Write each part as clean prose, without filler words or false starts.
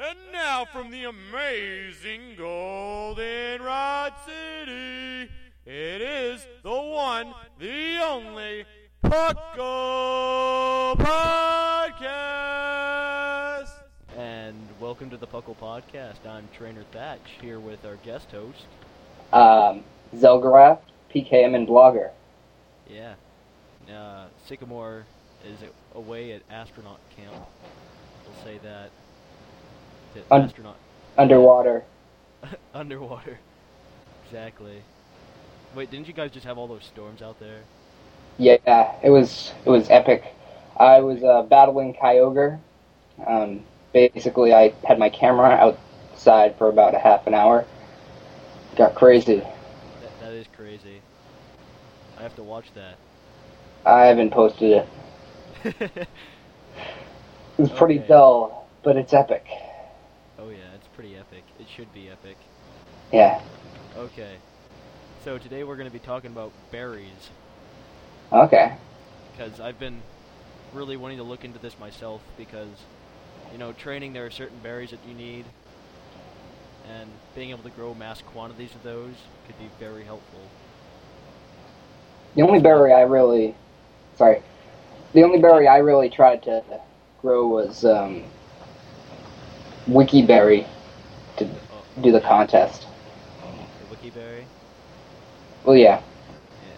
And now from the amazing Goldenrod City, it is the one, the only Puckle Podcast! And welcome to the Puckle Podcast. I'm Trainer Thatch, here with our guest host. Zelgraf, PKM and Blogger. Yeah. Sycamore is away at astronaut camp. We'll say that. Underwater. Underwater. Exactly. Wait, didn't you guys just have all those storms out there? Yeah, it was epic. I was battling Kyogre. Basically, I had my camera outside for about a half an hour. Got crazy. That is crazy. I have to watch that. I haven't posted it. It was pretty dull, but it's epic. Oh yeah, it's pretty epic. It should be epic. Yeah. Okay. So today we're going to be talking about berries. Okay. Because I've been really wanting to look into this myself because, training, there are certain berries that you need. And being able to grow mass quantities of those could be very helpful. The only berry I really tried to grow was Wiki Berry to do the contest. Wiki Berry? Well, yeah.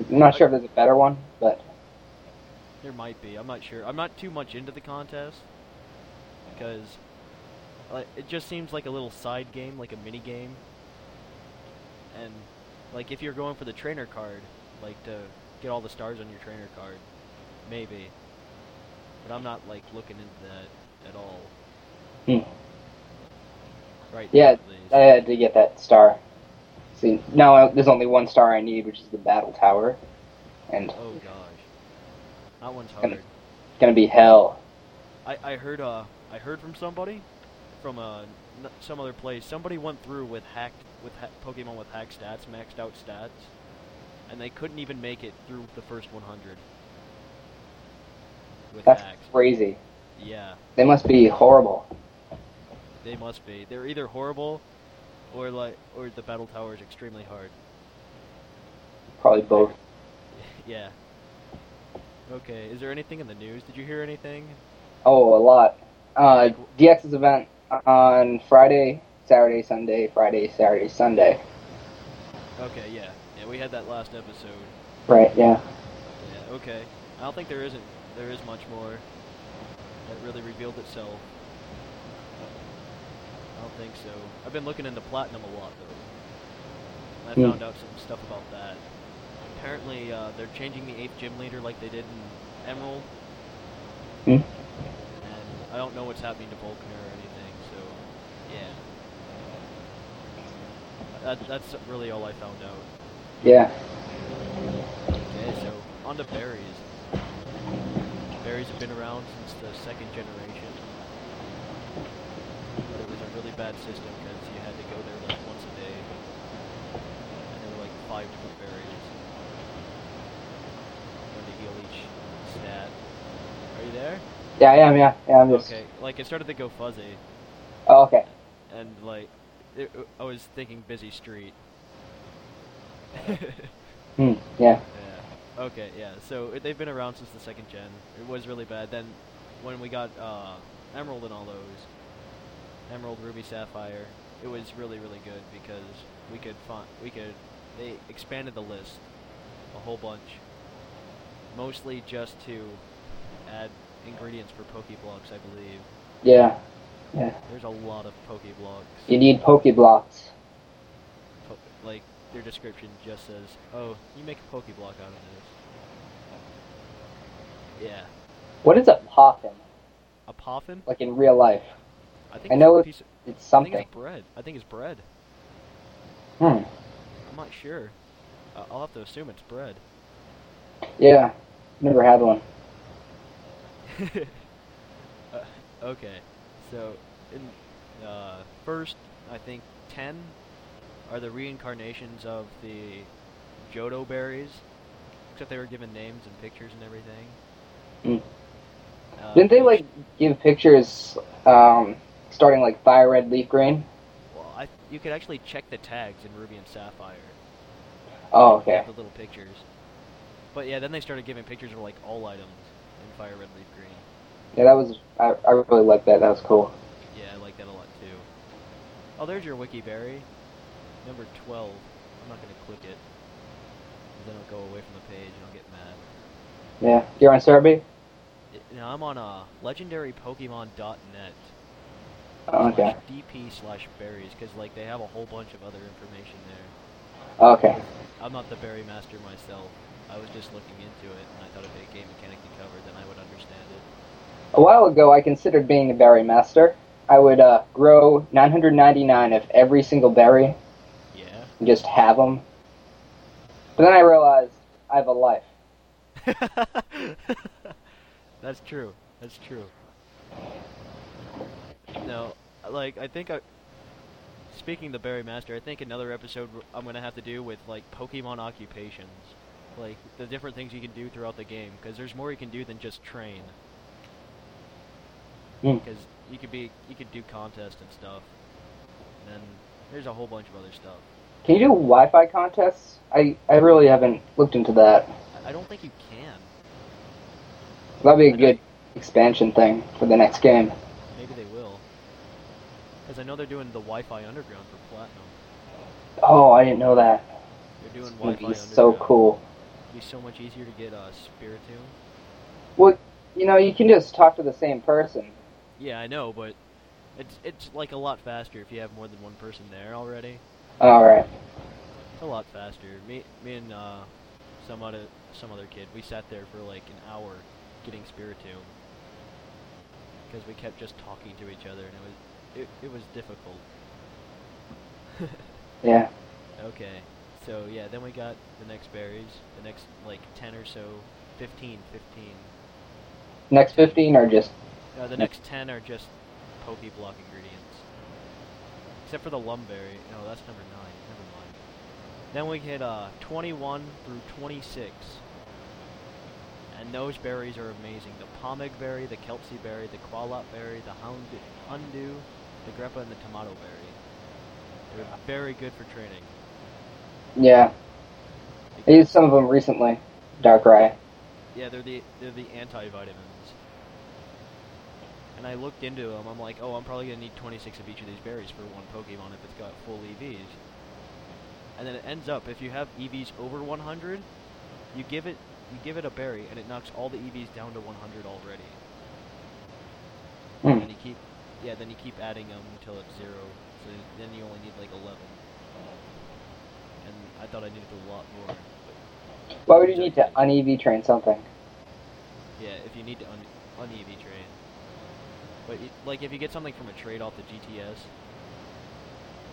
I'm not sure if there's a better one, but... There might be. I'm not sure. I'm not too much into the contest, because it just seems like a little side game, like a mini-game. And, if you're going for the trainer card, to get all the stars on your trainer card, maybe. But I'm not, looking into that at all. Hmm. Right. Yeah, I had to get that star. See, now there's only one star I need, which is the Battle Tower. And oh gosh, that one's hard. It's gonna be hell. I heard from somebody from some other place. Somebody went through with Pokemon with hacked stats, maxed out stats, and they couldn't even make it through the first 100. That's hacks. Crazy. Yeah. They must be horrible. They must be. They're either horrible, or the battle tower is extremely hard. Probably both. Yeah. Okay. Is there anything in the news? Did you hear anything? Oh, a lot. DX's event on Friday, Saturday, Sunday. Friday, Saturday, Sunday. Okay. Yeah. Yeah. We had that last episode. Right. Yeah. Yeah. Okay. I don't think there is much more that really revealed itself. I don't think so. I've been looking into Platinum a lot, though. And I found out some stuff about that. Apparently, they're changing the 8th gym leader like they did in Emerald. Mm. And I don't know what's happening to Volkner or anything, so... Yeah. That's really all I found out. Yeah. Okay, so, on to berries. Berries have been around since the second generation. It was a really bad system because you had to go there once a day, and there were 5 different berries. You had to heal each stat. Are you there? Yeah, I am. Yeah, I'm just... Okay, it started to go fuzzy. Oh, okay. And I was thinking busy street. Yeah. Okay, yeah. So they've been around since the second gen. It was really bad. Then when we got Emerald and all those, Emerald, Ruby, Sapphire, it was really, really good because they expanded the list a whole bunch, mostly just to add ingredients for Pokéblocks, I believe. Yeah. Yeah. There's a lot of Pokéblocks. You need Pokéblocks. Like, their description just says, oh, you make a Pokéblock out of this. Yeah. What is a Poffin? A Poffin? Like in real life. I know it's something. I think it's bread. I'm not sure. I'll have to assume it's bread. Yeah. Never had one. Okay. So, in first, I think, 10 are the reincarnations of the Johto berries, except they were given names and pictures and everything. Mm. Didn't they, like, give pictures starting, like, Fire Red, Leaf Green? Well, you could actually check the tags in Ruby and Sapphire. Oh, okay. The little pictures. But, yeah, then they started giving pictures of, like, all items in Fire Red, Leaf Green. Yeah, that was... I really liked that. That was cool. Yeah, I like that a lot, too. Oh, there's your Wiki Berry. Number 12. I'm not going to click it. Then it'll go away from the page and I'll get mad. Yeah. You're on Serebii? No, I'm on legendarypokemon.net. Oh, okay. /dp/berries, because, like, they have a whole bunch of other information there. Okay. I'm not the Berry Master myself. I was just looking into it, and I thought if it game mechanically covered, then I would understand it. A while ago, I considered being a Berry Master. I would grow 999 of every single berry. Yeah. And just have them. But then I realized I have a life. That's true. That's true. No, like, I think speaking of the Berry Master, I think another episode I'm going to have to do with, like, Pokemon occupations. Like, the different things you can do throughout the game. Because there's more you can do than just train. Because you could do contests and stuff, and then there's a whole bunch of other stuff. Can you do Wi-Fi contests? I really haven't looked into that. I don't think you can. That'd be a good expansion thing for the next game. Maybe they will. Because I know they're doing the Wi-Fi Underground for Platinum. Oh, I didn't know that. They're doing Wi-Fi Underground. It's so cool. It'd be so much easier to get Spiritomb. Well, you know, you can just talk to the same person. Yeah, I know, but it's like a lot faster if you have more than one person there already. All right. It's a lot faster. Me and some other kid, we sat there for like an hour getting Spiritomb because we kept just talking to each other, and it was difficult. Yeah. Okay. So yeah, then we got the next berries, the next like 10 or so, 15. Next 15 are just. The next 10 are just Pokéblock ingredients. Except for the Lumberry. No, that's number 9. Never mind. Then we hit 21 through 26. And those berries are amazing. The Pomeg Berry, the Kelpsy Berry, the Qualot Berry, the Houndoom, the Greppa, and the Tomato Berry. They're very good for training. Yeah. I used some of them recently. Darkrai. Yeah, they're the antivitamins. And I looked into them, I'm like, oh, I'm probably going to need 26 of each of these berries for one Pokemon if it's got full EVs. And then it ends up, if you have EVs over 100, you give it a berry, and it knocks all the EVs down to 100 already. Mm. And then you keep adding them until it's 0, so then you only need like 11. And I thought I needed a lot more. Why would you need to un-EV train something? Yeah, if you need to un-EV train. But, like, if you get something from a trade off the GTS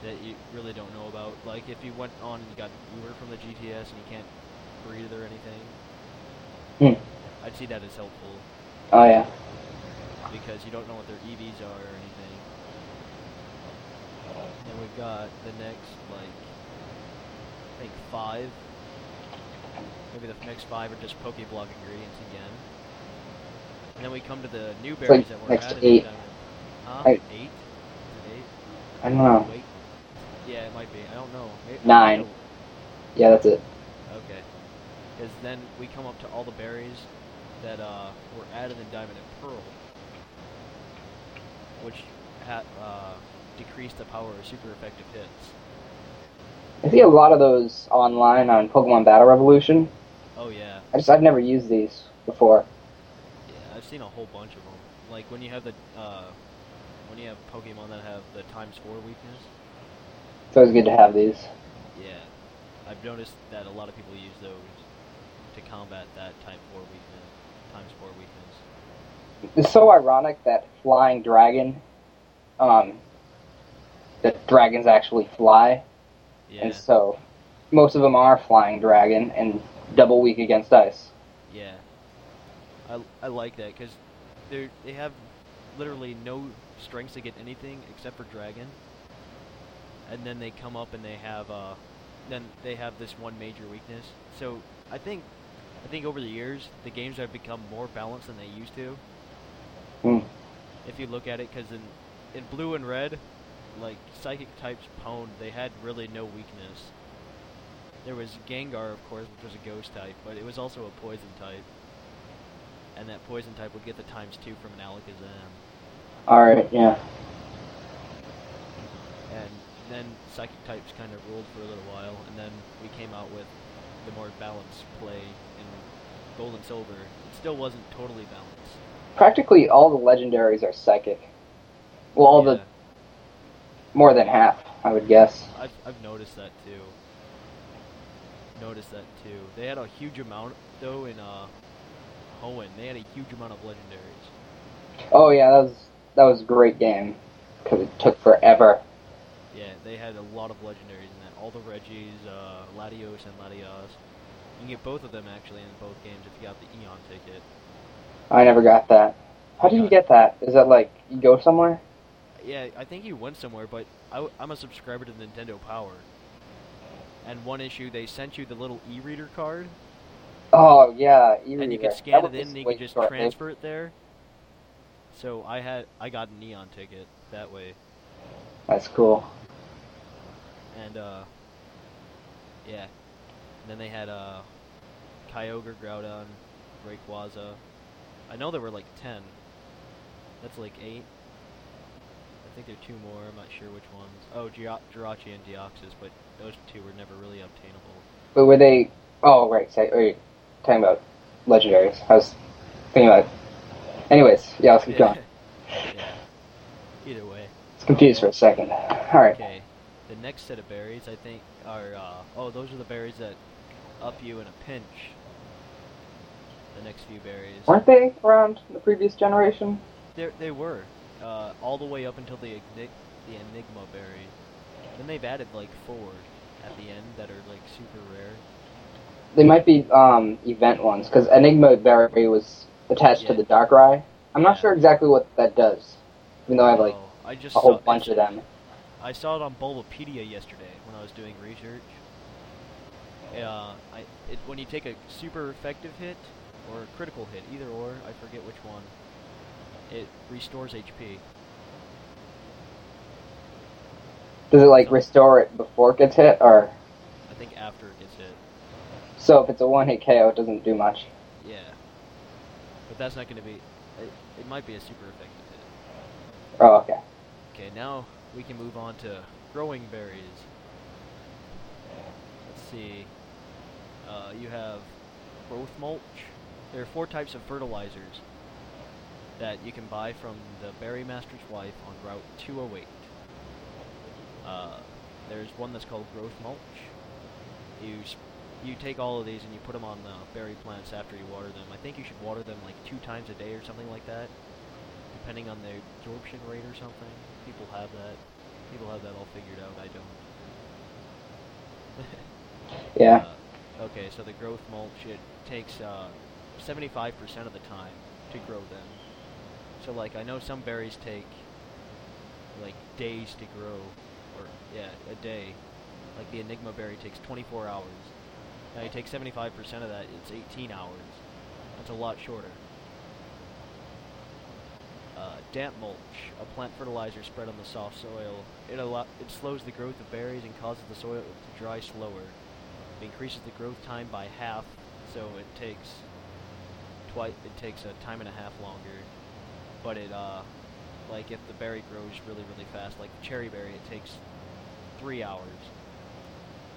that you really don't know about, like, if you went on and got Uber from the GTS and you can't breathe or anything, I'd see that as helpful. Oh, yeah. Because you don't know what their EVs are or anything. And we've got the next, like, I think 5. Maybe the next 5 are just Pokéblock ingredients again. And then we come to the new berries like that were next added. 8. Huh? 8? Is it 8? I don't know. Wait. Yeah, it might be. I don't know. 9. Don't know. Yeah, that's it. Okay. Because then we come up to all the berries that were added in Diamond and Pearl. which decreased the power of super effective hits. I see a lot of those online on Pokemon Battle Revolution. Oh, yeah. I've never used these before. Yeah, I've seen a whole bunch of them. Like, when you have the when you have Pokemon that have the ×4 weakness. It's always good to have these. Yeah. I've noticed that a lot of people use those to combat that ×4 weakness. It's so ironic that Flying Dragon, that dragons actually fly. Yeah. And so, most of them are Flying Dragon and double weak against ice. Yeah. I like that, because they have literally no strengths to get anything except for Dragon. And then they come up and they have this one major weakness. So I think over the years the games have become more balanced than they used to. Mm. If you look at it, because in Blue and Red, like Psychic types pwned, they had really no weakness. There was Gengar, of course, which was a Ghost type, but it was also a Poison type. And that Poison type would get the ×2 from an Alakazam. Alright, yeah. And then Psychic types kind of ruled for a little while, and then we came out with the more balanced play in Gold and Silver. It still wasn't totally balanced. Practically all the legendaries are Psychic. Well, all the... More than half, I would guess. I've noticed that, too. They had a huge amount, though, in Hoenn. They had a huge amount of legendaries. Oh, yeah, that was a great game, because it took forever. Yeah, they had a lot of legendaries in that. All the Regis, Latios and Latias. You can get both of them, actually, in both games if you got the Eon ticket. I never got that. How did you get that? Is that, like, you go somewhere? Yeah, I think you went somewhere, but I'm a subscriber to Nintendo Power. And one issue, they sent you the little e-reader card. Oh, yeah, e-reader. And you could scan it in, and you could just transfer it there. So I got a Neon ticket that way. That's cool. And, yeah. And then they had, Kyogre, Groudon, Rayquaza. I know there were, like, 10. That's, like, 8. I think there are 2 more, I'm not sure which ones. Oh, Jirachi and Deoxys, but those 2 were never really obtainable. But were they... Oh, right, so you're talking about legendaries. I was thinking about... Anyways, yeah, let's keep going. Yeah. Either way. I was confused for a second. Alright. Okay, the next set of berries, I think, are... those are the berries that up you in a pinch. The next few berries. Weren't they around the previous generation? They were. All the way up until the Enigma berry. Then they've added, like, 4 at the end that are, like, super rare. They might be, event ones, because Enigma berry was attached to the Darkrai. I'm not sure exactly what that does, even though I have, like, a whole bunch of them. I saw it on Bulbapedia yesterday when I was doing research. When you take a super effective hit or a critical hit, either or, I forget which one, it restores HP. Does it, like, restore it before it gets hit, or...? I think after it gets hit. So if it's a one-hit KO, it doesn't do much. Yeah. But that's not going to be... It might be a super effective hit. Oh, okay. Okay, now we can move on to growing berries. Let's see. You have growth mulch. There are 4 types of fertilizers that you can buy from the Berry Master's wife on Route 208. There's one that's called growth mulch. You take all of these and you put them on the berry plants after you water them. I think you should water them like 2 times a day or something like that, depending on the absorption rate or something. People have that all figured out. I don't. Yeah. Okay, so the growth mulch, it takes 75% of the time to grow them. So, like, I know some berries take, like, days to grow, or, yeah, a day. Like, the Enigma berry takes 24 hours. Now, you take 75% of that, it's 18 hours. That's a lot shorter. Damp mulch, a plant fertilizer spread on the soft soil. It slows the growth of berries and causes the soil to dry slower. It increases the growth time by half, so it takes a time and a half longer. But it Like if the berry grows really, really fast, like the cherry berry, it takes 3 hours,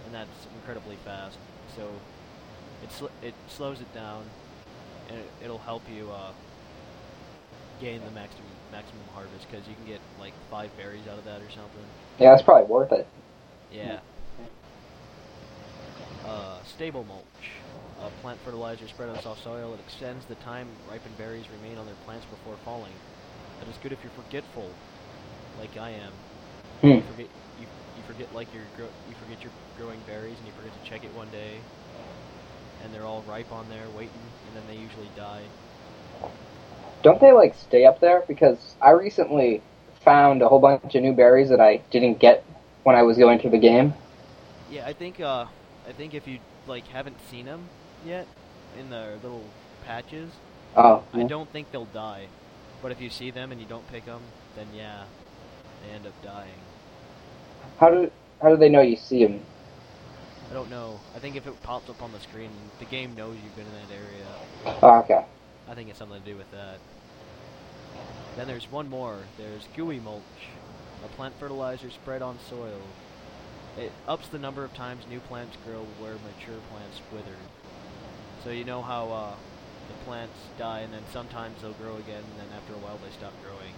and that's incredibly fast. So it slows it down, and it'll help you gain the maximum harvest, because you can get like 5 berries out of that or something. Yeah, it's probably worth it. Yeah. Stable mulch. Plant fertilizer spread on soft soil. It extends the time ripened berries remain on their plants before falling. That is good if you're forgetful, like I am. You forget your growing berries, and you forget to check it one day, and they're all ripe on there waiting, and then they usually die. Don't they like stay up there? Because I recently found a whole bunch of new berries that I didn't get when I was going through the game. Yeah, I think if you like haven't seen them yet in the little patches, I don't think they'll die. But if you see them and you don't pick them, then yeah, they end up dying. How do they know you see them? I don't know. I think if it pops up on the screen, the game knows you've been in that area. Oh, okay. I think it's something to do with that. Then there's one more. There's gooey mulch, a plant fertilizer spread on soil. It ups the number of times new plants grow where mature plants wither. So you know how the plants die, and then sometimes they'll grow again, and then after a while they stop growing.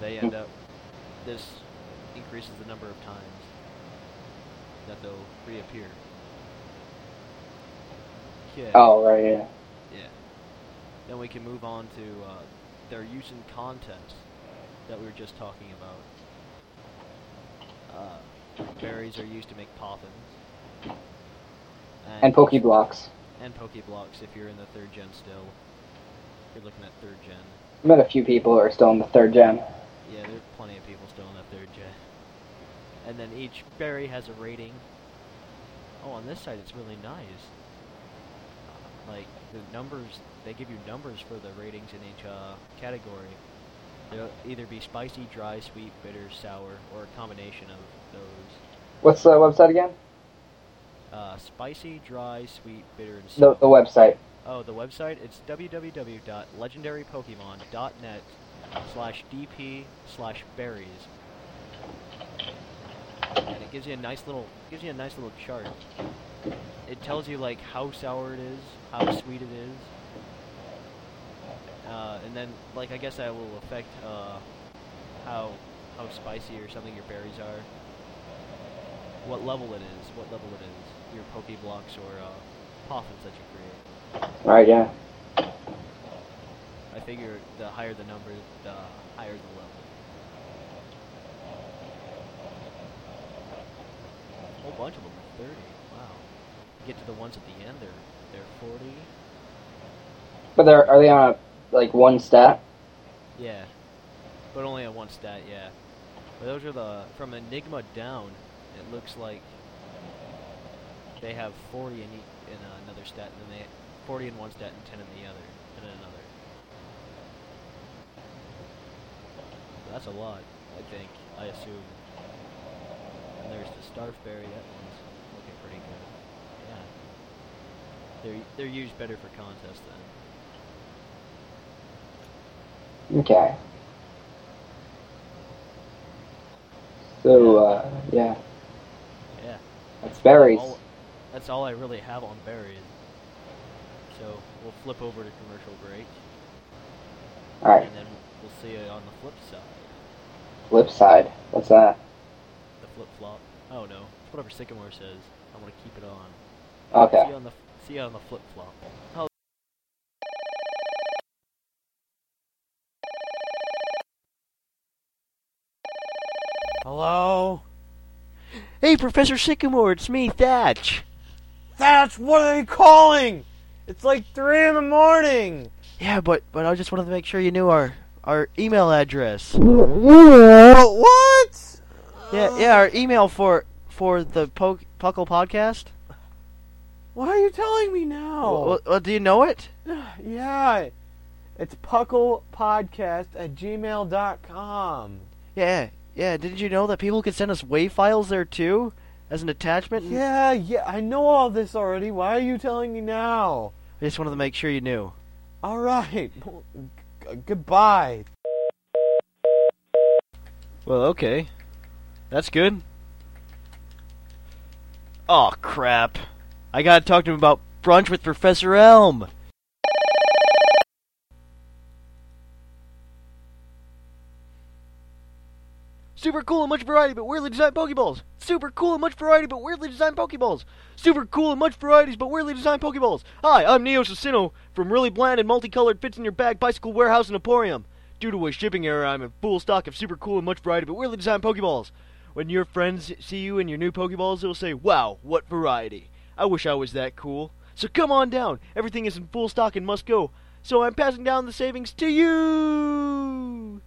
They end up... This increases the number of times that they'll reappear. Okay. Oh, right, yeah. Yeah. Then we can move on to their use in contests that we were just talking about. Berries are used to make Poffins. And Pokéblocks. And Pokéblocks, if you're in the 3rd gen still. If you're looking at 3rd gen. I met a few people who are still in the 3rd gen. Yeah, there's plenty of people still in the 3rd gen. And then each berry has a rating. Oh, on this side it's really nice. Like, the numbers, they give you numbers for the ratings in each category. They'll either be spicy, dry, sweet, bitter, sour, or a combination of those. What's the website again? Spicy, dry, sweet, bitter, and sour. The website. Oh, the website? It's www.legendarypokemon.net/dp/berries. And it gives you a nice little chart. It tells you like how sour it is, how sweet it is, and then like I guess that will affect how spicy or something your berries are. What level it is, your Pokeblocks or Poffins that you create. Right, yeah. I figure the higher the number, the higher the level. A whole bunch of them are 30, wow. Get to the ones at the end, they're 40. But are they on like one stat? Yeah, but only on one stat, yeah. But those are from Enigma down. It looks like they have 40 in another stat, and then they 40 in one stat and 10 in the other, and in another. So that's a lot, I think, I assume. And there's the Starfberry, that one's looking pretty good. Yeah. They're used better for contests then. Okay. So, yeah. That's berries. That's all I really have on berries. So we'll flip over to commercial break. All right. And then we'll see you on the flip side. Flip side? What's that? The flip flop. Oh no, whatever Sycamore says. I want to keep it on. Okay. See you on the flip flop. Hello? Hey, Professor Sycamore, it's me, Thatch. Thatch, what are they calling? It's like 3 a.m. Yeah, but I just wanted to make sure you knew our email address. What? Yeah, our email for the Puckle Podcast. Why are you telling me now? Well, do you know it? Yeah, it's pucklepodcast@gmail.com. Yeah. Yeah, didn't you know that people could send us WAV files there, too? As an attachment? Yeah, I know all this already. Why are you telling me now? I just wanted to make sure you knew. All right. Goodbye. Well, okay. That's good. Oh crap. I gotta talk to him about brunch with Professor Elm. Super cool and much variety, but weirdly designed Pokeballs. Super cool and much variety, but weirdly designed Pokeballs. Super cool and much varieties, but weirdly designed Pokeballs. Hi, I'm Neo Sassino from Really Bland and Multicolored Fits in Your Bag Bicycle Warehouse and Emporium. Due to a shipping error, I'm in full stock of super cool and much variety, but weirdly designed Pokeballs. When your friends see you in your new Pokeballs, they'll say, wow, what variety. I wish I was that cool. So come on down. Everything is in full stock and must go. So I'm passing down the savings to you.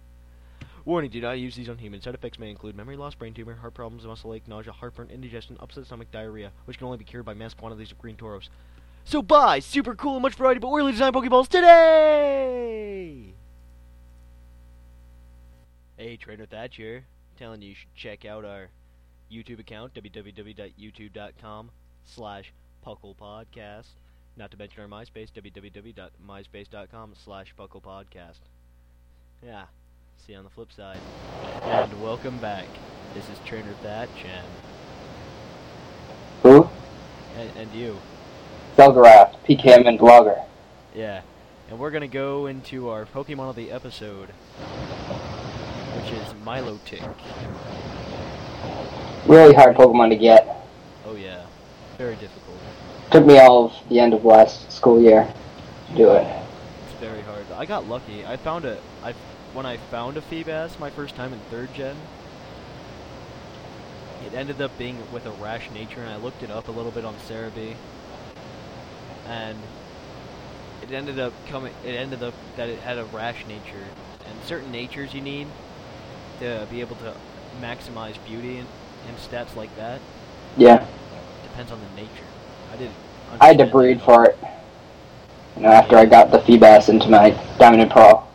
Warning, do not use these on humans. Side effects may include memory loss, brain tumor, heart problems, muscle ache, nausea, heartburn, indigestion, upset stomach, diarrhea, which can only be cured by mass quantities of green Tauros. So buy super cool and much variety, but weirdly designed Pokeballs today! Hey, Trainer Thatch here. I'm telling you, you should check out our YouTube account, www.youtube.com/Puckle Podcast. Not to mention our MySpace, www.myspace.com/Puckle Podcast. Yeah, see you on the flip side. And welcome back. This is Trainer Thatch and... Who? And you. Belgaraft, PKM and Blogger. Yeah, and we're going to go into our Pokemon of the episode, which is Milotic. Really hard Pokemon to get. Oh yeah, very difficult. Took me all of the end of last school year to do it. It's very hard. I got lucky. When I found a Feebas my first time in 3rd gen, it ended up being with a rash nature, and I looked it up a little bit on Serebii, and it ended up that it had a rash nature, and certain natures you need to be able to maximize beauty and stats like that. Yeah. Depends on the nature. I had to breed for it. You know, after I got the Feebas into my Diamond and Pearl.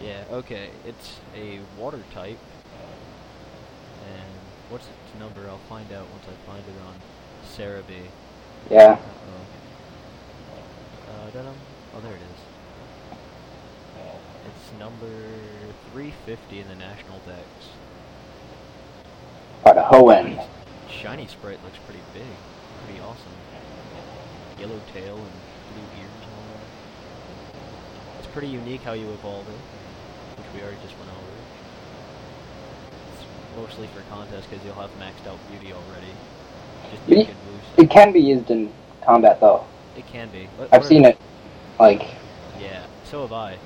Yeah, okay. It's a water type. And what's its number? I'll find out once I find it on Serebii. Yeah. Oh, there it is. It's number 350 in the National Dex. What a Hoenn. Shiny sprite looks pretty big. Pretty awesome. Yellow tail and blue ears and all that. It's pretty unique how you evolve it, which we already just went over. It's mostly for contests because you'll have maxed out beauty already. Just beauty can move, so. It can be used in combat though. It can be. I've seen it. Yeah, so have I.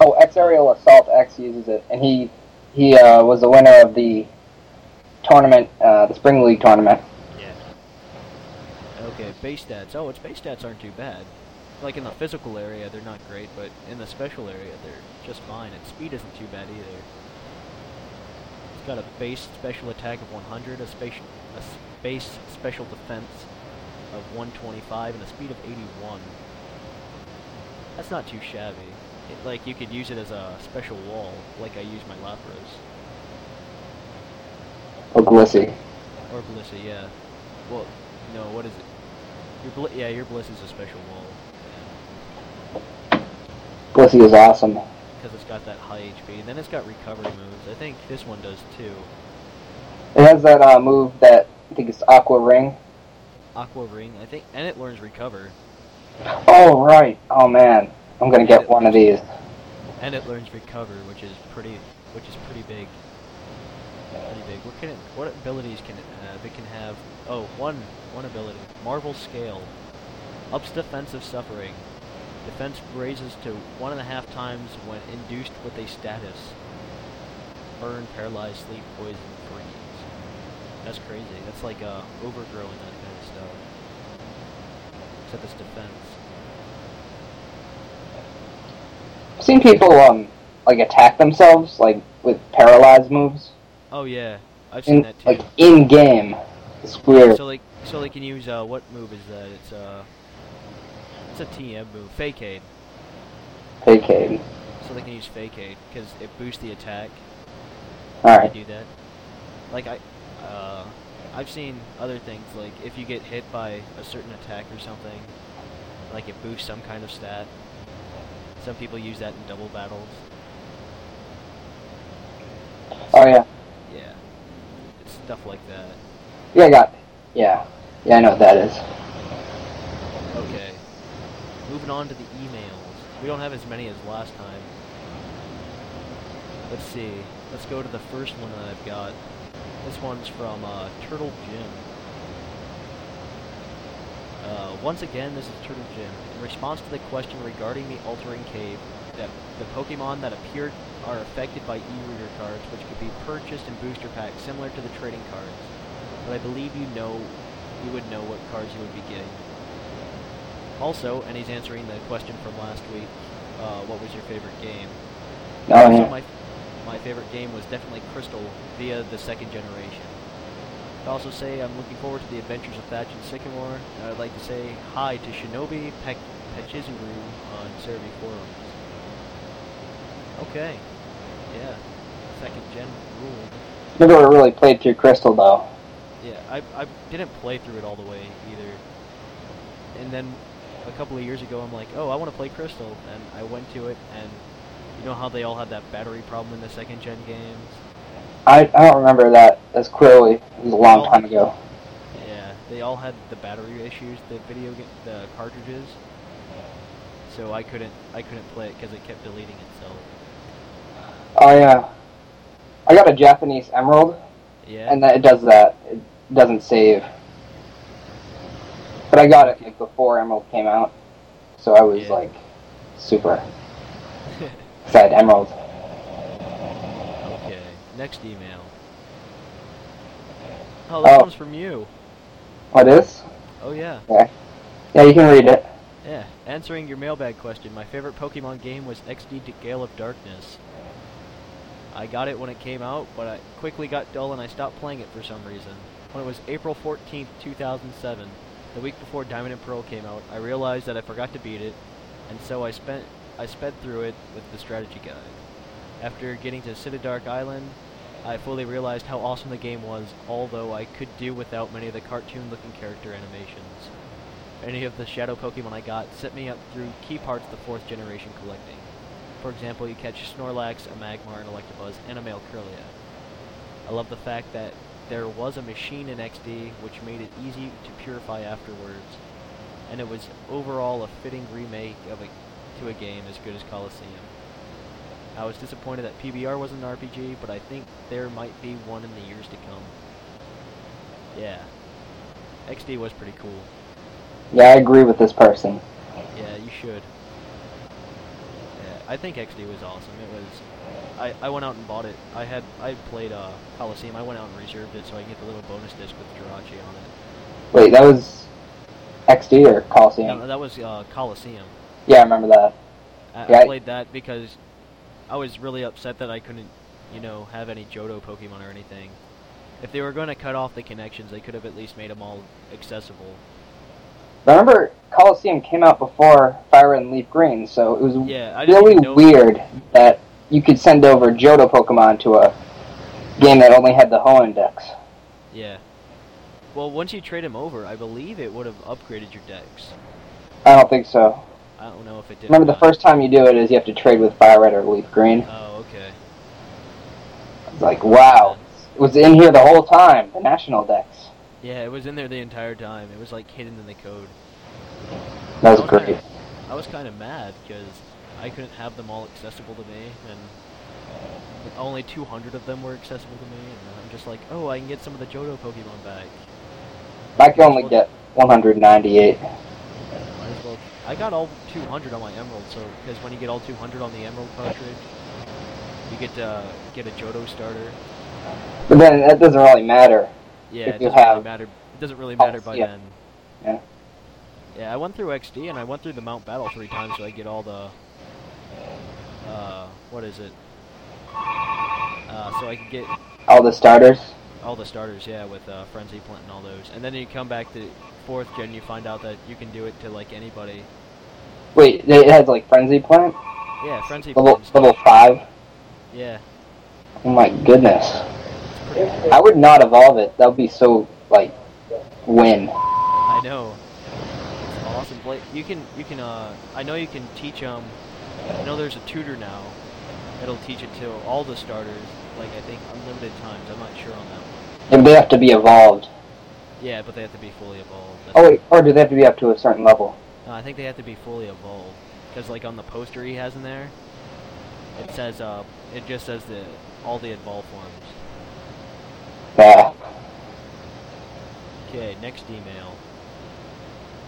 Oh, Aerial Assault X uses it, and he was the winner of the tournament, the Spring League tournament. Yeah. Okay, base stats. Oh, its base stats aren't too bad. Like, in the physical area, they're not great, but in the special area, they're just fine. Its speed isn't too bad either. It's got a base special attack of 100, a base special defense of 125, and a speed of 81. That's not too shabby. Like, you could use it as a special wall, like I use my Lapras. Or Blissey. Yeah. Well, no, what is it? Your Blissey's a special wall. Yeah. Blissey is awesome. Because it's got that high HP, and then it's got recovery moves. I think this one does too. It has that move that, I think it's Aqua Ring. I think, and it learns Recover. Oh, right. Oh, man. I'm gonna get one of these. And it learns Recover, which is pretty big. What abilities can it have? It can have one ability. Marvel Scale. Ups defensive suffering. Defense raises to 1.5 times when induced with a status. Burn, paralyze, sleep, poison, freeze. That's crazy. That's like overgrowing, that kind of stuff. Except it's defense. I've seen people like attack themselves like with paralyze moves. Oh yeah, I've seen that too. Like in game, it's weird. So they can use what move is that? It's a TM move, Fake Aid. So they can use Fake Aid because it boosts the attack. All right. They do that. Like I've seen other things like if you get hit by a certain attack or something, like it boosts some kind of stat. Some people use that in double battles. Oh, yeah. Yeah. It's stuff like that. Yeah, I got it. Yeah. Yeah, I know what that is. Okay. Moving on to the emails. We don't have as many as last time. Let's see. Let's go to the first one that I've got. This one's from Turtle Jim. Once again, this is Turtle Jim. In response to the question regarding the Altering Cave, that the Pokemon that appear are affected by e-reader cards, which could be purchased in booster packs similar to the trading cards. But I believe you would know what cards you would be getting. Also, and he's answering the question from last week, what was your favorite game? Oh, yeah. So my favorite game was definitely Crystal via the second generation. I'd also say I'm looking forward to the adventures of Thatch and Sycamore, and I'd like to say hi to Shinobi Pechizuru on Serebii forums. Okay. Yeah. Second gen rule. Never really played through Crystal, though. Yeah, I didn't play through it all the way, either. And then a couple of years ago, I'm like, oh, I want to play Crystal. And I went to it, and you know how they all had that battery problem in the second gen games? I don't remember that as clearly. It was a long time ago. Yeah, they all had the battery issues, the cartridges. So I couldn't play it because it kept deleting itself. Oh yeah, I got a Japanese Emerald. Yeah. And it does that. It doesn't save. But I got it like before Emerald came out, so I was like super excited. Emerald. Next email. Oh, that one's from you. What is? Oh, yeah. Yeah, you can read it. Yeah. Answering your mailbag question, my favorite Pokemon game was XD to Gale of Darkness. I got it when it came out, but I quickly got dull and I stopped playing it for some reason. When it was April 14th, 2007, the week before Diamond and Pearl came out, I realized that I forgot to beat it, and so I sped through it with the strategy guide. After getting to Cidadark Island, I fully realized how awesome the game was, although I could do without many of the cartoon-looking character animations. Any of the shadow Pokemon I got set me up through key parts of the 4th generation collecting. For example, you catch Snorlax, a Magmar, an Electabuzz, and a male Kirlia. I love the fact that there was a machine in XD, which made it easy to purify afterwards, and it was overall a fitting remake to a game as good as Coliseum. I was disappointed that PBR wasn't an RPG, but I think there might be one in the years to come. Yeah. XD was pretty cool. Yeah, I agree with this person. Yeah, you should. Yeah, I think XD was awesome. It was... I went out and bought it. I played Coliseum. I went out and reserved it so I could get the little bonus disc with Jirachi on it. Wait, that was XD or Coliseum? No, that was Coliseum. Yeah, I remember that. I played that because... I was really upset that I couldn't, have any Johto Pokemon or anything. If they were going to cut off the connections, they could have at least made them all accessible. I remember Coliseum came out before Fire Red and Leaf Green, so it was really weird that you could send over Johto Pokemon to a game that only had the Hoenn decks. Yeah. Well, once you trade them over, I believe it would have upgraded your decks. I don't think so. I don't know if it did. Remember, the first time you do it is you have to trade with Fire Red or Leaf Green. Oh, okay. I was like, wow. It was in here the whole time, the national decks. Yeah, it was in there the entire time. It was, like, hidden in the code. That was great. I was kind of mad because I couldn't have them all accessible to me, and only 200 of them were accessible to me, and I'm just like, oh, I can get some of the Johto Pokemon back. I can only get 198. I got all 200 on my Emerald, so because when you get all 200 on the Emerald cartridge, you get to get a Johto starter. But then that doesn't really matter. Yeah, it doesn't really matter by then. Yeah. Yeah, I went through XD and I went through the Mount Battle 3 times, so I get all the so I could get all the starters. All the starters, yeah, with Frenzy Plant and all those, and then you come back to 4th gen, you find out that you can do it to, like, anybody. Wait, it has, like, Frenzy Plant? Yeah, Frenzy Plant. Level 5? Yeah. Oh my goodness. I would not evolve it. That would be so, like, win. I know. It's awesome. You can I know you can teach them. I know there's a tutor now, It'll teach it to all the starters, like I think unlimited times. I'm not sure on that one. And they have to be evolved. Yeah, but they have to be fully evolved. Or do they have to be up to a certain level? I think they have to be fully evolved. Because like on the poster he has in there, it says, it just says all the evolved forms. Yeah. Okay, next email.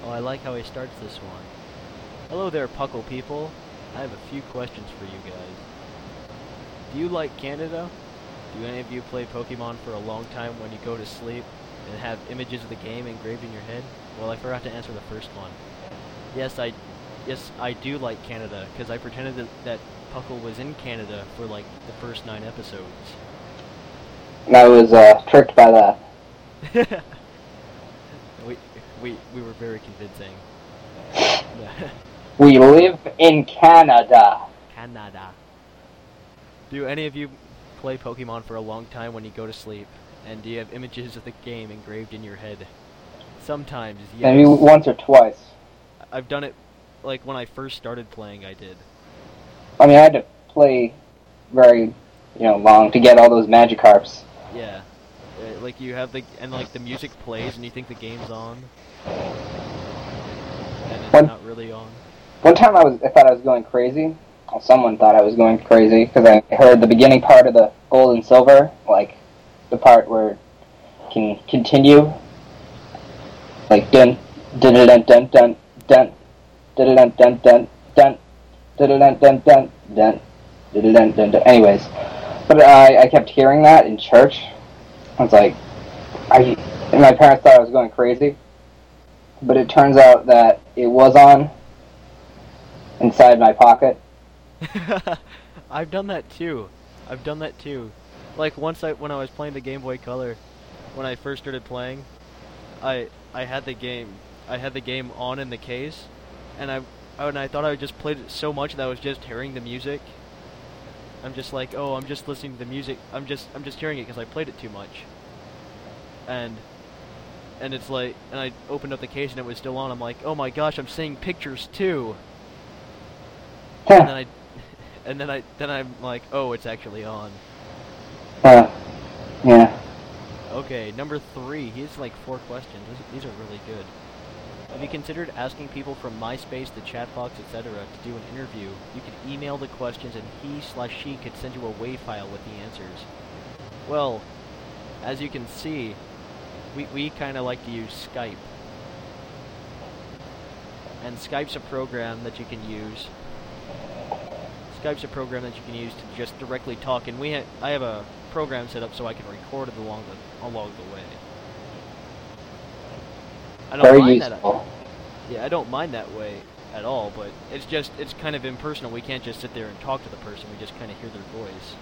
Oh, I like how he starts this one. Hello there, Puckle people. I have a few questions for you guys. Do you like Canada? Do any of you play Pokemon for a long time when you go to sleep and have images of the game engraved in your head? Well, I forgot to answer the first one. Yes, I do like Canada, because I pretended that Puckle was in Canada for, like, the first 9 episodes. And I was, tricked by that. We were very convincing. We live in Canada. Canada. Do any of you play Pokemon for a long time when you go to sleep? And do you have images of the game engraved in your head? Sometimes, yes. Maybe once or twice. I've done it, like, when I first started playing, I did. I mean, I had to play very, long to get all those Magikarps. Yeah. Like, you have the music plays and you think the game's on. And it's not really on. One time I thought I was going crazy. Well, someone thought I was going crazy, because I heard the beginning part of the Gold and Silver, like, the part where it can continue. Like, dun, dun, dun, dun, dun, dun, dun, dun, dun, dun, dun, dun, dun, dun, dun, dun, dun, dun. Anyways, but I kept hearing that in church. I was like, and my parents thought I was going crazy, but it turns out that it was on inside my pocket. I've done that too. Like, when I was playing the Game Boy Color, when I first started playing, I had the game on in the case, and I thought I just played it so much that I was just hearing the music. I'm just like, oh, I'm just listening to the music. I'm just hearing it because I played it too much. And it's like, and I opened up the case and it was still on. I'm like, oh my gosh, I'm seeing pictures too. Huh. And then I'm like, oh, it's actually on. Yeah. Okay, number 3. He's like 4 questions. These are really good. Have you considered asking people from MySpace, the chat box, etc. to do an interview? You could email the questions and he/she could send you a WAV file with the answers. Well, as you can see, we kind of like to use Skype. And Skype's a program that you can use to just directly talk, and I have a program set up so I can record it along the way. I don't mind that. Yeah, I don't mind that way at all, but it's kind of impersonal. We can't just sit there and talk to the person. We just kind of hear their voice.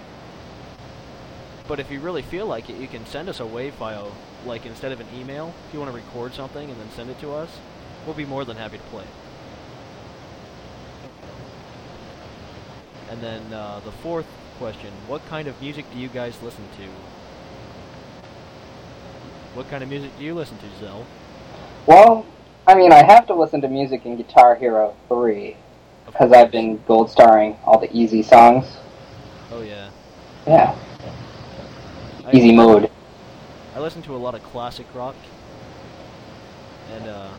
But if you really feel like it, you can send us a WAV file, like instead of an email. If you want to record something and then send it to us, we'll be more than happy to play it. And then the 4th question, what kind of music do you guys listen to? What kind of music do you listen to, Zell? Well, I mean, I have to listen to music in Guitar Hero 3, because I've been gold starring all the easy songs. Oh, yeah. Yeah. Easy mode. I listen to a lot of classic rock, and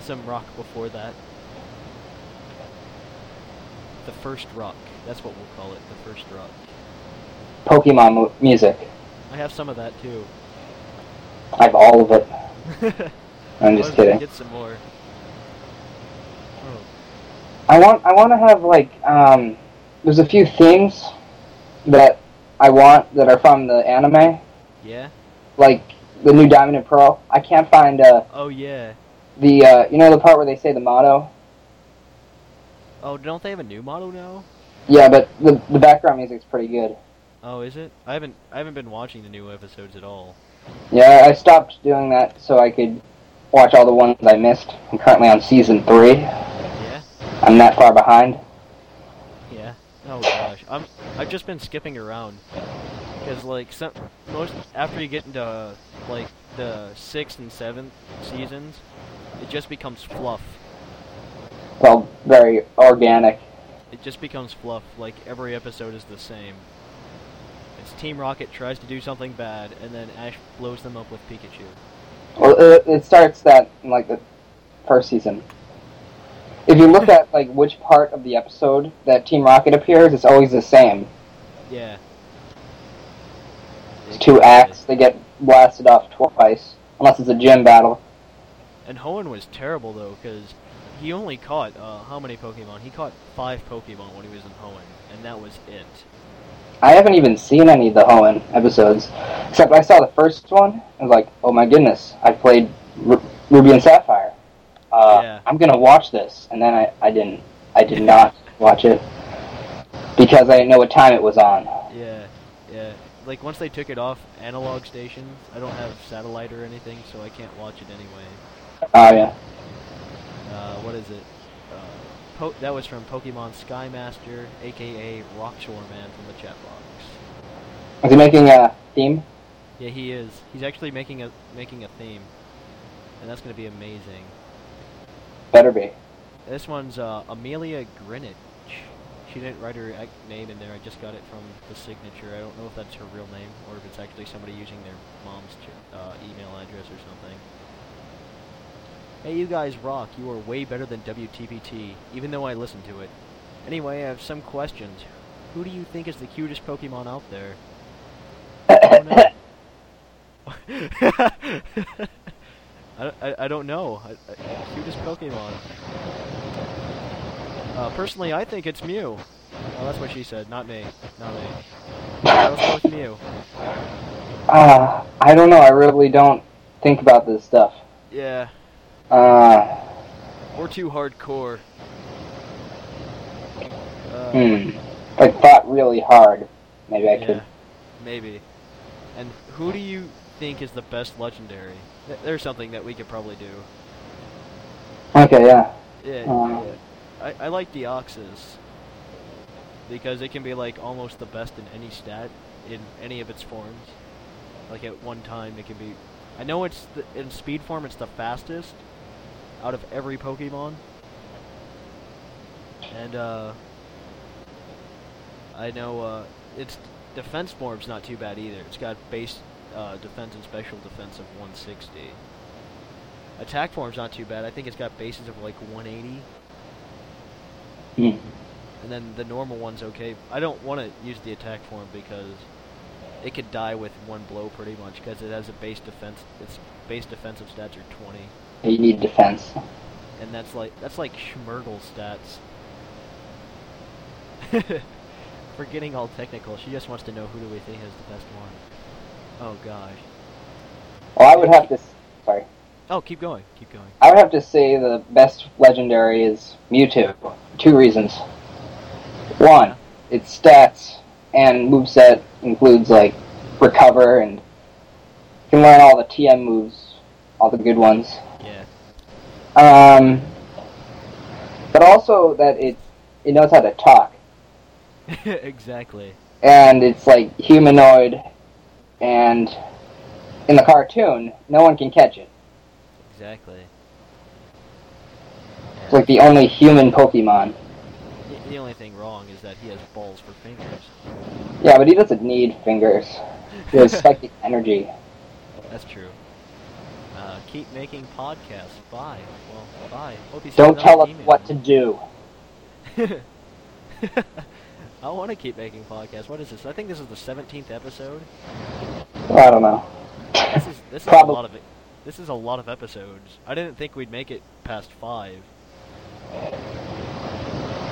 some rock before that. The first rock. That's what we'll call it, the first rock. Pokemon music. I have some of that, too. I have all of it. I'm just kidding. Get some more. Oh. I want to have, like, there's a few things that I want that are from the anime. Yeah. Like the new Diamond and Pearl. I can't find. Oh yeah. The the part where they say the motto. Oh, don't they have a new motto now? Yeah, but the background music's pretty good. Oh, is it? I haven't been watching the new episodes at all. Yeah, I stopped doing that so I could watch all the ones I missed. I'm currently on season 3. Yeah. I'm not far behind. Yeah. Oh gosh, I've just been skipping around because like after you get into like the 6th and 7th seasons, it just becomes fluff. Well, very organic. it just becomes fluff. Like, every episode is the same. It's Team Rocket tries to do something bad, and then Ash blows them up with Pikachu. Well, it starts that in, like, the first season. If you look at, like, which part of the episode that Team Rocket appears, it's always the same. Yeah. It's two acts. They get blasted off twice. Unless it's a gym battle. And Hoenn was terrible, though, because he only caught, how many Pokemon? He caught 5 Pokemon when he was in Hoenn, and that was it. I haven't even seen any of the Hoenn episodes, except I saw the first one, and was like, oh my goodness, I played Ruby and Sapphire. Yeah. I'm gonna watch this, and then I didn't. I did not watch it, because I didn't know what time it was on. Yeah, yeah. Like, once they took it off analog stations, I don't have satellite or anything, so I can't watch it anyway. Oh, yeah. What is it? That was from Pokemon Sky Master, a.k.a. Rockshore Man from the chat box. Is he making a theme? Yeah, he is. He's actually making a theme. And that's going to be amazing. Better be. This one's Amelia Greenwich. She didn't write her name in there. I just got it from the signature. I don't know if that's her real name or if it's actually somebody using their mom's email address or something. Hey, you guys rock. You are way better than WTPT, even though I listen to it. Anyway, I have some questions. Who do you think is the cutest Pokemon out there? I don't know. Cutest Pokemon. Personally, I think it's Mew. Oh, that's what she said. Not me. Let's go with Mew. I don't know. I really don't think about this stuff. Yeah. We're too hardcore. If I thought really hard, maybe I could. Maybe. And who do you think is the best legendary? There's something that we could probably do. Okay, yeah. Yeah. I like Deoxys, because it can be, like, almost the best in any stat, in any of its forms. Like, at one time, it can be... I know it's in speed form, it's the fastest out of every Pokemon. And, I know, its defense form's not too bad either. It's got base defense and special defense of 160. Attack form's not too bad. I think it's got bases of, like, 180. And then the normal one's okay. I don't want to use the attack form because it could die with one blow pretty much because it has a base defense. Its base defensive stats are 20. You need defense. And that's like Schmergle stats. We're getting all technical. She just wants to know who do we think is the best one. Oh gosh. Well, I would have to. Sorry. Oh, keep going. I would have to say the best legendary is Mewtwo. 2 reasons. One, its stats and moveset includes, like, Recover, and you can learn all the TM moves, all the good ones. Yeah. But also that it knows how to talk. Exactly. And it's, like, humanoid, and in the cartoon, no one can catch it. Exactly. It's like the only human Pokemon. The only thing wrong is that he has balls for fingers. Yeah, but he doesn't need fingers. He has psychic energy. That's true. Keep making podcasts. Bye. Well, bye. Hope you don't tell us what to do. I want to keep making podcasts. What is this? I think this is the 17th episode. Well, I don't know. This is a lot of it. This is a lot of episodes. I didn't think we'd make it past 5.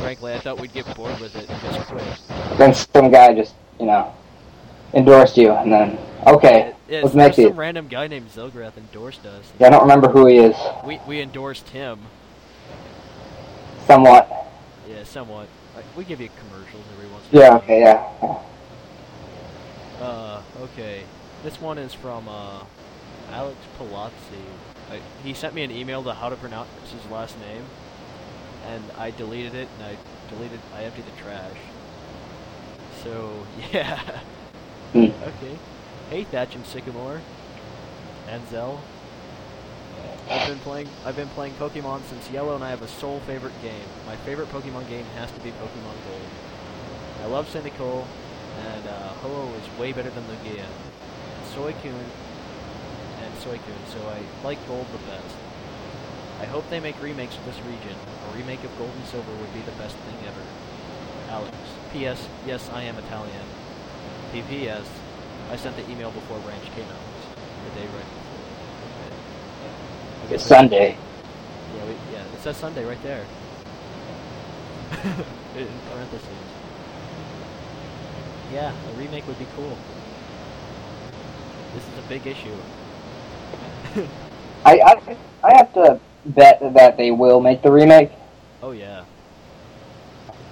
Frankly, I thought we'd get bored with it and just quit. Then some guy just, endorsed you, and then, okay, let's make it. Some random guy named Zilgrath endorsed us. Yeah, I don't remember who he is. We endorsed him. Somewhat. Yeah, somewhat. We give you commercials every once in a while. Yeah, okay. Okay. This one is from, Alex Palazzi. He sent me an email to how to pronounce his last name, and I deleted it, and I emptied the trash. So, yeah. Okay. Hey, Thatch and Sycamore. And Zell. I've been playing Pokemon since Yellow, and I have a sole favorite game. My favorite Pokemon game has to be Pokemon Gold. I love Cyndaquil, and Ho-Oh is way better than Lugia. Suicune, so I like Gold the best. I hope they make remakes of this region. A remake of Gold and Silver would be the best thing ever. Alex. P.S. Yes, I am Italian. P.P.S. I sent the email before Ranch came out. The day right before. Okay. It's Sunday. Yeah, it says Sunday right there. In parentheses. Yeah, a remake would be cool. This is a big issue. I have to bet that they will make the remake. Oh yeah,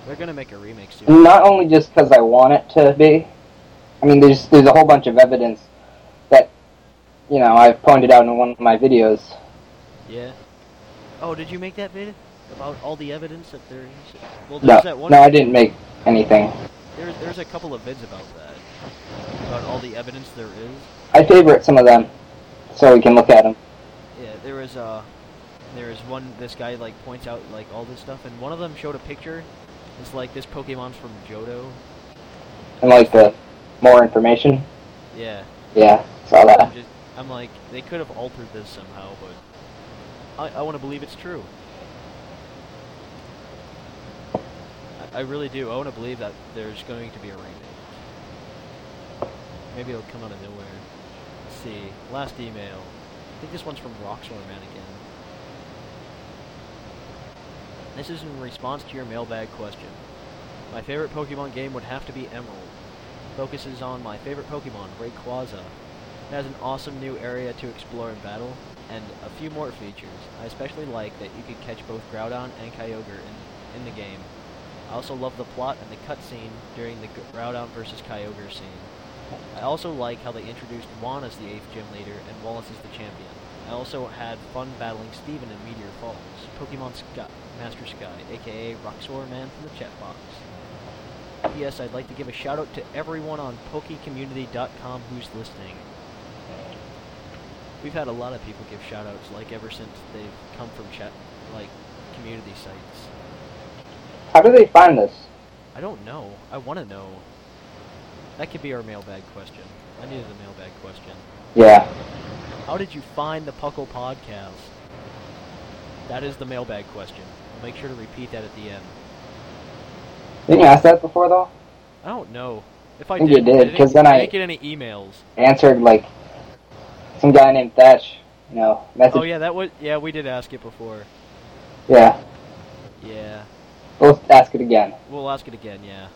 they're gonna make a remake soon. Not only just because I want it to be. I mean, there's a whole bunch of evidence that I've pointed out in one of my videos. Yeah. Oh, did you make that vid about all the evidence that there is? Well, no, I didn't make anything. There's a couple of vids about that, about all the evidence there is. I favorite some of them, so we can look at them. Yeah, there is one. This guy points out all this stuff, and one of them showed a picture. It's this Pokemon's from Johto. And the more information. Yeah. Yeah, saw that. I'm like, they could have altered this somehow, but I want to believe it's true. I really do. I want to believe that there's going to be a remake. Maybe it'll come out of nowhere. See, last email. I think this one's from Roxorman again. This is in response to your mailbag question. My favorite Pokemon game would have to be Emerald. Focuses on my favorite Pokemon, Rayquaza. It has an awesome new area to explore and battle, and a few more features. I especially like that you could catch both Groudon and Kyogre in the game. I also love the plot and the cutscene during the Groudon versus Kyogre scene. I also like how they introduced Juan as the 8th gym leader and Wallace as the champion. I also had fun battling Steven in Meteor Falls. Pokemon Master Sky, aka Roxor Man from the chat box. P.S. I'd like to give a shout out to everyone on PokeCommunity.com who's listening. We've had a lot of people give shout outs ever since they've come from chat community sites. How do they find this? I don't know. I want to know. That could be our mailbag question. I needed a mailbag question. Yeah. How did you find the Puckle Podcast? That is the mailbag question. I'll make sure to repeat that at the end. Didn't you ask that before, though? I don't know. If I think you did, because then I didn't get any emails. Answered, some guy named Thatch, message. Oh, yeah, we did ask it before. Yeah. Yeah. We'll ask it again. We'll ask it again, yeah.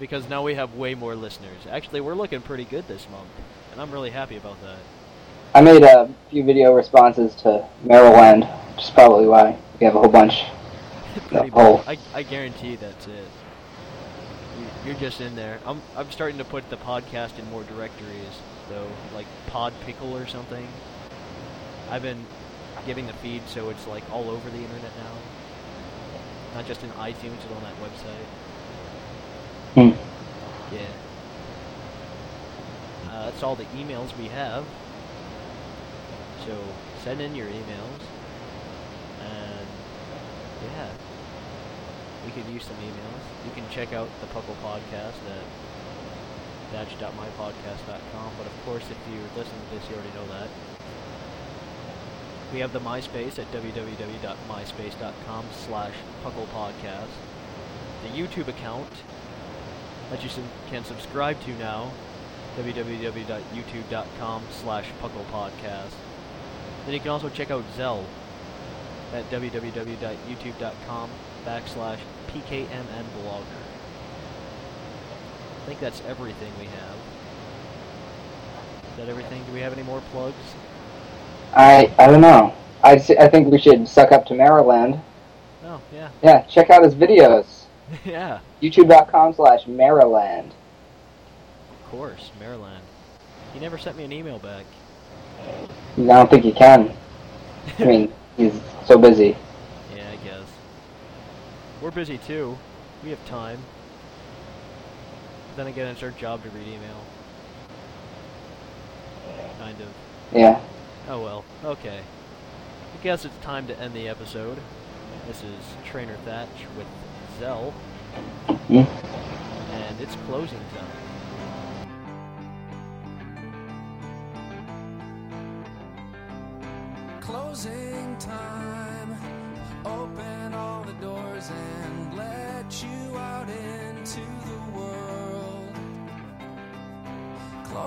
Because now we have way more listeners. Actually, we're looking pretty good this month, and I'm really happy about that. I made a few video responses to Maryland, which is probably why we have a whole bunch. I guarantee that's it. You're just in there. I'm starting to put the podcast in more directories, though, like Pod Pickle or something. I've been giving the feed, so it's all over the internet now. Not just in iTunes, but on that website. Hmm. Yeah. That's all the emails we have. So send in your emails, and yeah, we could use some emails. You can check out the Puckle Podcast at badge.mypodcast.com. But of course, if you listen to this, you already know that. We have the MySpace at www.myspace.com/PucklePodcast. The YouTube account that you can subscribe to now, www.youtube.com/PucklePodcast. Then you can also check out Zelle at www.youtube.com/PKMNblogger. I think that's everything we have. Is that everything? Do we have any more plugs? I don't know. I think we should suck up to Maryland. Oh, yeah. Yeah, check out his videos. Yeah. YouTube.com/Maryland. Of course, Maryland. He never sent me an email back. I don't think he can. I mean, he's so busy. Yeah, I guess. We're busy too. We have time. But then again, it's our job to read email. Kind of. Yeah. Oh well. Okay. guess it's time to end the episode. This is Trainer Thatch with Zell. Yeah. And it's closing time. Closing time. Open all the doors and let you out into the world.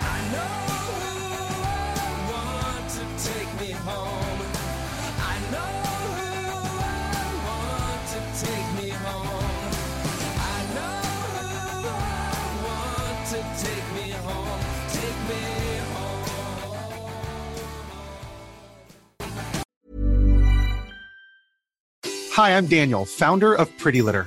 I know who I want to take me home. I know who I want to take me home. I know who I want to take me home. Take me. Hi, I'm Daniel, founder of Pretty Litter.